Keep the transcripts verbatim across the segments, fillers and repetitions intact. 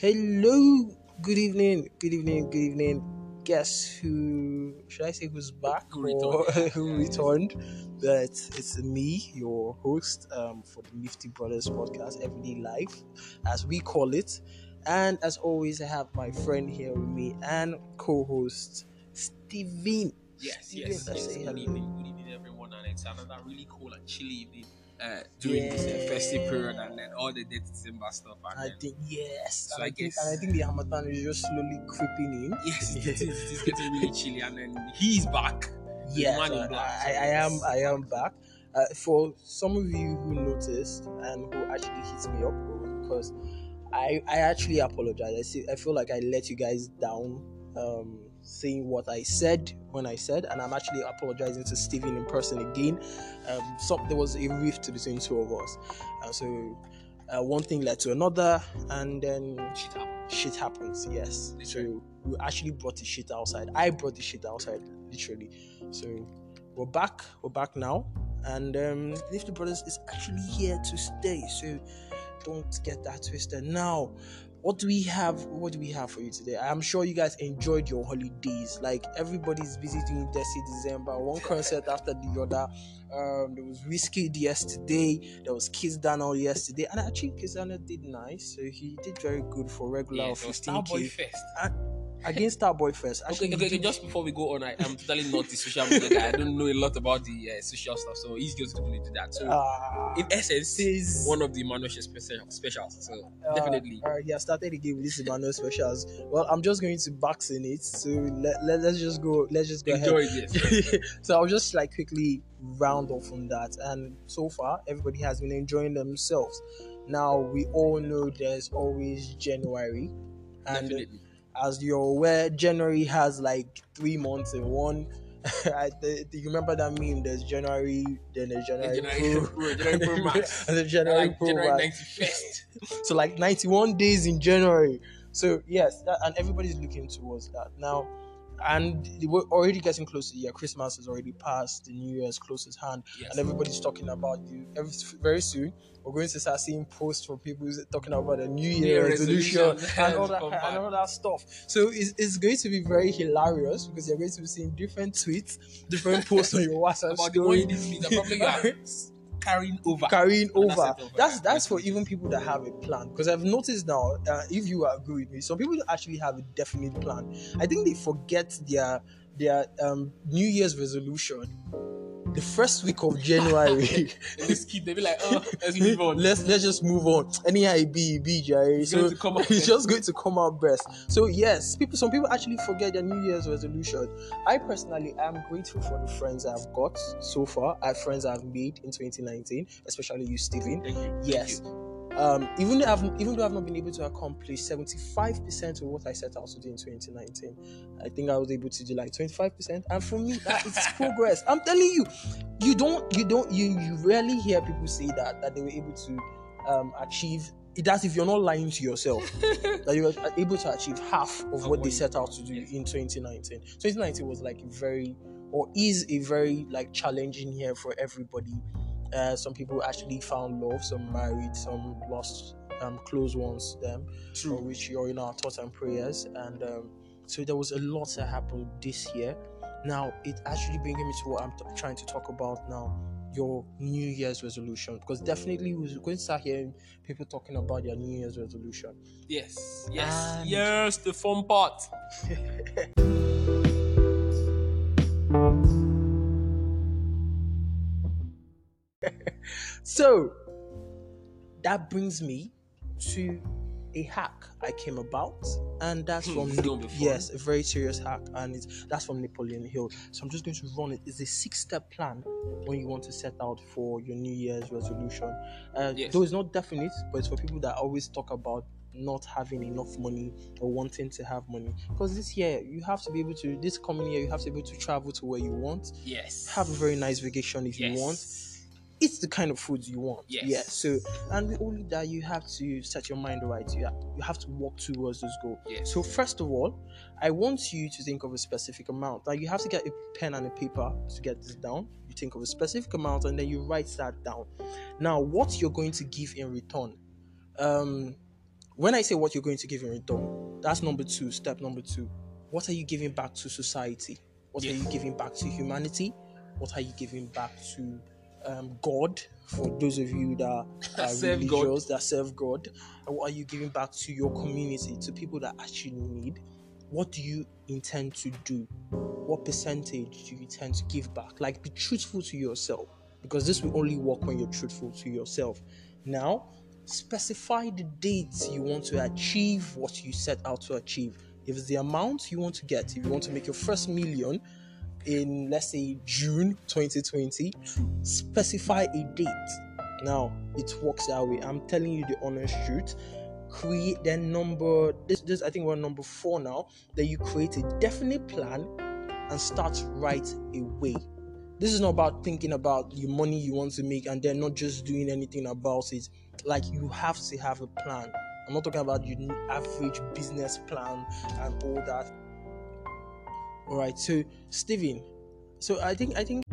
Hello, good evening, good evening, good evening. Guess who, should I say who's back who or returned. who returned? But it's me, your host um, for the Nifty Brothers podcast, Everyday Life, as we call it. And as always, I have my friend here with me and co-host, Steven. Yes, Steven, yes, yes. Good evening, good evening, everyone. And it's another really cool and chilly evening. Uh, during yeah. this uh, festive period and then all the December stuff. And I then, think yes. So and I, I guess think, and I think the Hamatan is just slowly creeping in. Yes, it is. It's getting really chilly, and then he's back. Yes, man so in black, I, so I, I am. I am back. Uh, for some of you who noticed and who actually hit me up, because I I actually apologize. I see, I feel like I let you guys down. Um, saying what I said when I said, and I'm actually apologizing to Steven in person again. Um, so there was a rift between the two of us, and so uh, one thing led to another, and then shit happens. Shit happens, yes. Literally. So we actually brought the shit outside. I brought the shit outside, literally. So we're back. We're back now, and um, Nifty Brothers is actually here to stay. So don't get that twisted now. What do we have? What do we have for you today? I'm sure you guys enjoyed your holidays. Like, everybody's busy doing Desi December, one concert after the other. Um, there was Whiskey yesterday. There was Kiss Daniel yesterday, and actually Kiss Daniel did nice. So he did very good for regular yeah, fifteen K. Against Starboy first. Actually, okay, okay, just before we go on, I, I'm totally not the social media guy. I don't know a lot about the uh, social stuff, so he's going to definitely do that. So, uh, in essence, he's one of the Emmanuel specials. So, uh, definitely. Uh, yeah, started the game with this Emmanuel specials. Well, I'm just going to box in it. So, let, let, let's just go. Let's just go Enjoy ahead. It. So, I'll just like quickly round off on that. And so far, everybody has been enjoying themselves. Now, we all know there's always January. And definitely. As you're aware, January has like three months in one. I th- you remember that meme? There's January, then there's January, January Pro, January Pro Max, and there's January Pro Max. So like ninety-one days in January. So yes, that, and everybody's looking towards that now. And we're already getting close to the year. Christmas has already passed. The New Year's close at hand, yes. And everybody's talking about you. Every, very soon, we're going to start seeing posts from people talking about the New Year resolution, resolution and all that and all that stuff. So it's, it's going to be very hilarious because you're going to be seeing different tweets, different posts on your WhatsApp about story. The carrying over carrying over. That's, over that's that's for even people that have a plan, because I've noticed now uh, if you agree with me, some people actually have a definite plan. I think they forget their their um New Year's resolution the first week of January. Let's keep they be like, oh, let's move on. Let's let's just move on. Anyhow, it be be Jerry. So it's best. Just going to come out best. So yes, people. Some people actually forget their New Year's resolution. I personally am grateful for the friends I've got so far. I have friends I've made in twenty nineteen, especially you, Steven. Thank you. Yes. Thank you. Um, even though I've even though I've not been able to accomplish seventy-five percent of what I set out to do in twenty nineteen, I think I was able to do like twenty-five percent. And for me, that is progress. I'm telling you, you don't you don't you, you rarely hear people say that that they were able to um, achieve. That's if you're not lying to yourself, that you were able to achieve half of what they set out to do in twenty nineteen. twenty nineteen was like a very or is a very like challenging year for everybody. Uh, some people actually found love, some married, some lost um, close ones to them, True. For which you're in our thoughts and prayers. And um, so there was a lot that happened this year. Now, it actually brings me to what I'm t- trying to talk about now, your New Year's resolution. Because definitely we're going to start hearing people talking about their New Year's resolution. Yes, yes, and yes, the fun part. So, that brings me to a hack I came about, and that's from Na- yes, a very serious hack, and it's that's from Napoleon Hill. So I'm just going to run it. It's a six-step plan when you want to set out for your New Year's resolution. Uh, yes. Though it's not definite, but it's for people that always talk about not having enough money or wanting to have money, because this year you have to be able to. This coming year you have to be able to travel to where you want. Yes. Have a very nice vacation if yes. you want. It's the kind of food you want. Yes. Yeah. So, and with only that, you have to set your mind right. You have, you have to walk towards this goal. Yes. So, first of all, I want you to think of a specific amount. Now, you have to get a pen and a paper to get this down. You think of a specific amount and then you write that down. Now, what you're going to give in return. Um, When I say what you're going to give in return, that's number two, step number two. What are you giving back to society? What yes. are you giving back to humanity? What are you giving back to um, God? For those of you that are serve religious, God. that serve God. And what are you giving back to your community, to people that actually need? What do you intend to do? What percentage do you intend to give back? Like, be truthful to yourself, because this will only work when you're truthful to yourself. Now, specify the dates you want to achieve what you set out to achieve. If it's the amount you want to get, if you want to make your first million in, let's say, June twenty twenty, specify a date. Now, it works that way. I'm telling you the honest truth. Create the number, this, this I think we're number four now, that you create a definite plan and start right away. This is not about thinking about the money you want to make and then not just doing anything about it. Like, you have to have a plan. I'm not talking about your average business plan and all that. All right, so Steven, so I think I think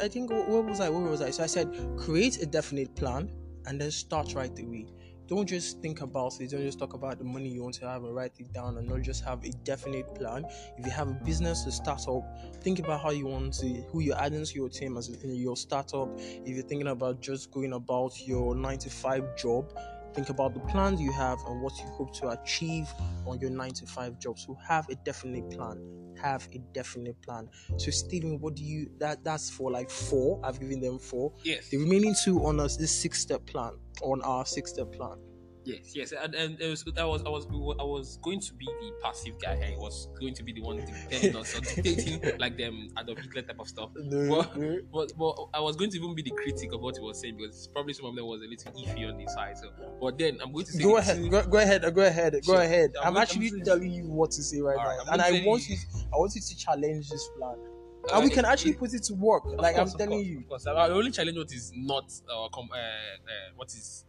I think where was I? Where was I? So I said, create a definite plan and then start right away. Don't just think about it. Don't just talk about the money you want to have and write it down and not just have a definite plan. If you have a business to start up, think about how you want to, who you're adding to your team as in your startup. If you're thinking about just going about your nine to five job, think about the plans you have and what you hope to achieve on your nine to five job. So have a definite plan. Have a definite plan. So Stephen, what do you, that that's for like four. I've given them four. Yes. The remaining two on us, this six-step plan, on our six-step plan. Yes, yes. And, and it was, I was I was I was going to be the passive guy here. I was going to be the one depending on sort of dating like them Adolf Hitler type of stuff. No, but, no. But, but I was going to even be the critic of what he was saying, because probably some of them was a little iffy on the side. So, but then I'm going to say, go ahead, two, go, go ahead, go ahead, go sure. ahead. I'm, I'm going, actually I'm telling you what to say right now, right, and I want you, I want you to challenge this plan. Uh, and we can actually put it to work. Like course, I'm telling course, you, of course. I only challenge what is not uh, com- uh, uh what is.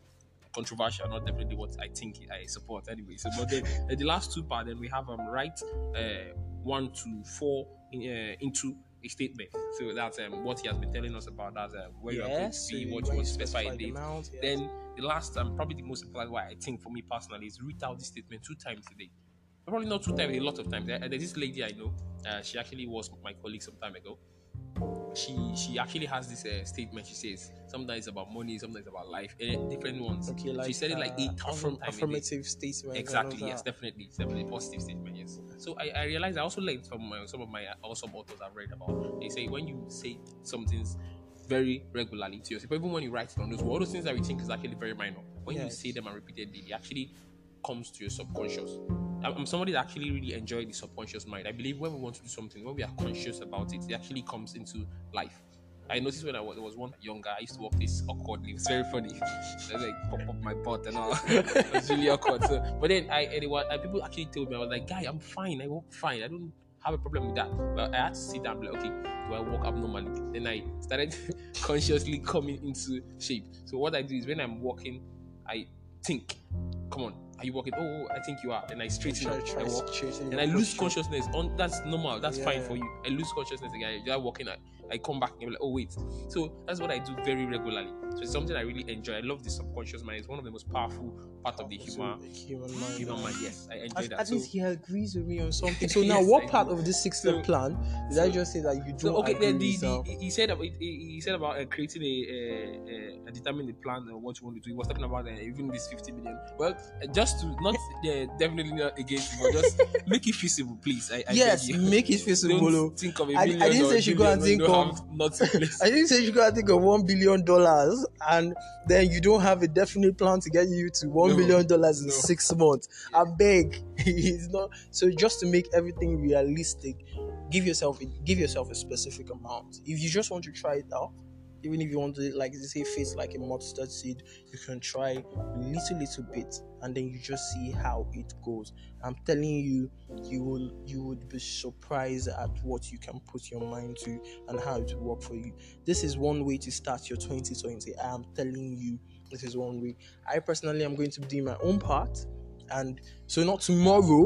controversial, not definitely what I think I support anyway. So, but then uh, the last two part, then we have um write uh one to four in, uh, into a statement. So that's um what he has been telling us about. That's um, where yes, you are going to be, so what you want to specify a date. Yes. Then the last and um, probably the most important one I think for me personally is read out the statement two times a day. Probably not two times, a lot of times. There, there's this lady I know. Uh, she actually was my colleague some time ago. She she actually has this uh, statement. She says sometimes about money, sometimes about life, uh, different ones. Okay, like, she said it like eight thousand times. Affirmative statement. Exactly. Yes, definitely. Definitely positive statement. Yes. So I, I realized I also learned from my, some of my awesome authors I've read about. They say when you say something very regularly to yourself, even when you write it on those, all those things that we think is actually very minor, when yes. you say them and repeatedly, it actually comes to your subconscious. I'm somebody that actually really enjoy the subconscious mind. I believe when we want to do something, when we are conscious about it, it actually comes into life. I noticed when I was, was one younger, I used to walk this awkwardly. It was very funny. I was like, pop up my butt and all. It was really awkward. So, but then I, and it was, and people actually told me, I was like, guy, I'm fine. I walk fine. I don't have a problem with that. But I had to sit down and be like, okay, do I walk abnormally? Then I started consciously coming into shape. So what I do is when I'm walking, I think, come on. Are you walking? Oh, I think you are. And I straighten up. I walk. And I lose consciousness. On that's normal. That's yeah. fine for you. I lose consciousness again. You're walking. I, I come back and I'm like, oh wait. So that's what I do very regularly. So it's something I really enjoy. I love the subconscious mind. It's one of the most powerful part of the human human mind. Human mind. Yes, I enjoy I, that. At so, least he agrees with me on something. So now, yes, what I part do. Of this six-step so, plan did so, I just say that you do? So, okay, then the, the, he said about he said about uh, creating a, a, a determined plan and what you want to do. He was talking about uh, even this fifty million. Well, uh, just Just to not yeah, definitely not against you, but just make it feasible, please. I, I yes, make it feasible. Don't think of a I, I didn't say she go and think of. I didn't say you go and think of one billion dollars, and then you don't have a definite plan to get you to one no, billion dollars in no. six months. Yeah. I beg, it's not. So just to make everything realistic, give yourself a, give yourself a specific amount. If you just want to try it out. Even if you want to, like they say, face like a mustard seed, you can try little, little bit, and then you just see how it goes. I'm telling you, you will, you would be surprised at what you can put your mind to and how it will work for you. This is one way to start your twenty twenty. I'm telling you, this is one way. I personally am going to be doing my own part, and so not tomorrow,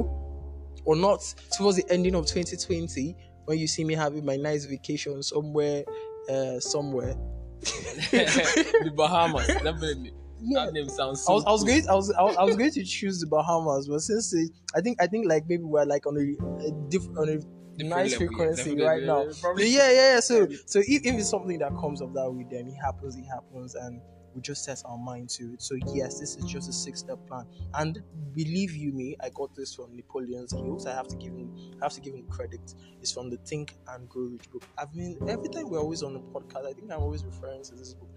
or not towards the ending of twenty twenty, when you see me having my nice vacation somewhere. Uh, somewhere The Bahamas, definitely. Yeah. That name sounds so I was, cool. I was going to, I was, I was I was going to choose the Bahamas, but since it, I think I think like maybe we're like on a, a different on a the nice frequency right now. Yeah, yeah, yeah. So so if, if it's something that comes up that way, then it happens, it happens, and we just set our mind to it. So yes, this is just a six-step plan. And believe you me, I got this from Napoleon Hill. I have to give him I have to give him credit. It's from the Think and Grow Rich book. I mean, every time we're always on the podcast, I think I'm always referring to this book.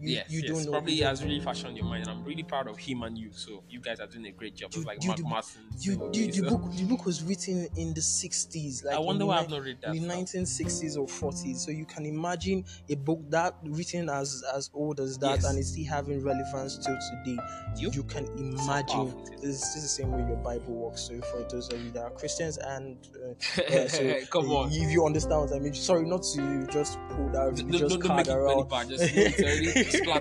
You, yes, you yes. Don't know. Probably he has really fashioned your mind, and I'm really proud of him and you. So you guys are doing a great job. You, like you, Mark Mason. You, you, the, book, the book was written in the sixties. Like I wonder why ni- I've not read that. In the nineteen sixties or forties. So you can imagine a book that written as as old as that, yes. And it's still having relevance till today. You, you can imagine. This, this is the same way your Bible works. So for those of you that are Christians and uh, yeah, so come on, if you understand what I mean. Sorry, not to just pull that religious don't, don't, card don't around. Just just leave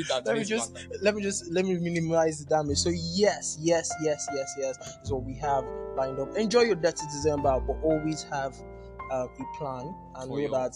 it at let me just pattern. let me just let me minimize the damage. So yes, yes, yes, yes, yes is what we have lined up. Enjoy your dirty December, but always have uh, a plan and know that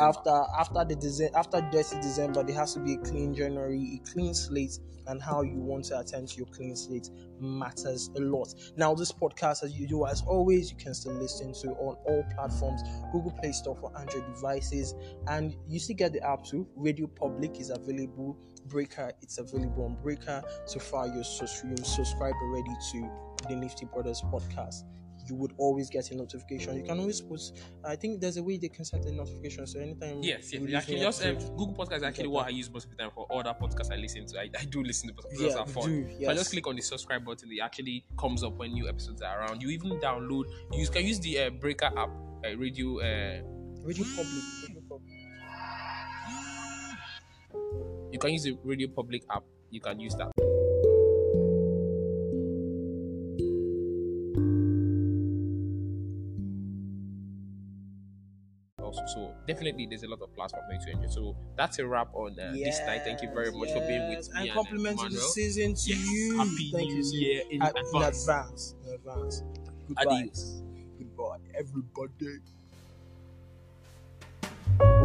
after after after the Dece- after dirty December, there has to be a clean January, a clean slate, and how you want to attend to your clean slate matters a lot. Now, this podcast, as you do, as always, you can still listen to on all platforms, Google Play Store for Android devices, and you still get the app too. Radio Public is available, Breaker, it's available on Breaker. So far, you're subscribed already to the Nifty Brothers podcast. You would always get a notification. You can always put, I think there's a way they can set a notification. So anytime, yes, yes, actually, just um, Google Podcasts is actually what I use most of the time for other podcasts I listen to. I, I do listen to podcasts yeah, are fun. Do, yes. So I just click on the subscribe button. It actually comes up when new episodes are around. You even download. You can use the uh, Breaker app, uh, Radio, uh, Radio Public. Radio Public. You can use the Radio Public app. You can use that. So definitely there's a lot of platform for you to enjoy. So that's a wrap on uh, yes, this night. Thank you very much yes. for being with and me. Compliments and compliments the season to yes. you. Happy Thank New Year in Ad- advance. In advance. In advance. Goodbye. Adios. Goodbye, everybody.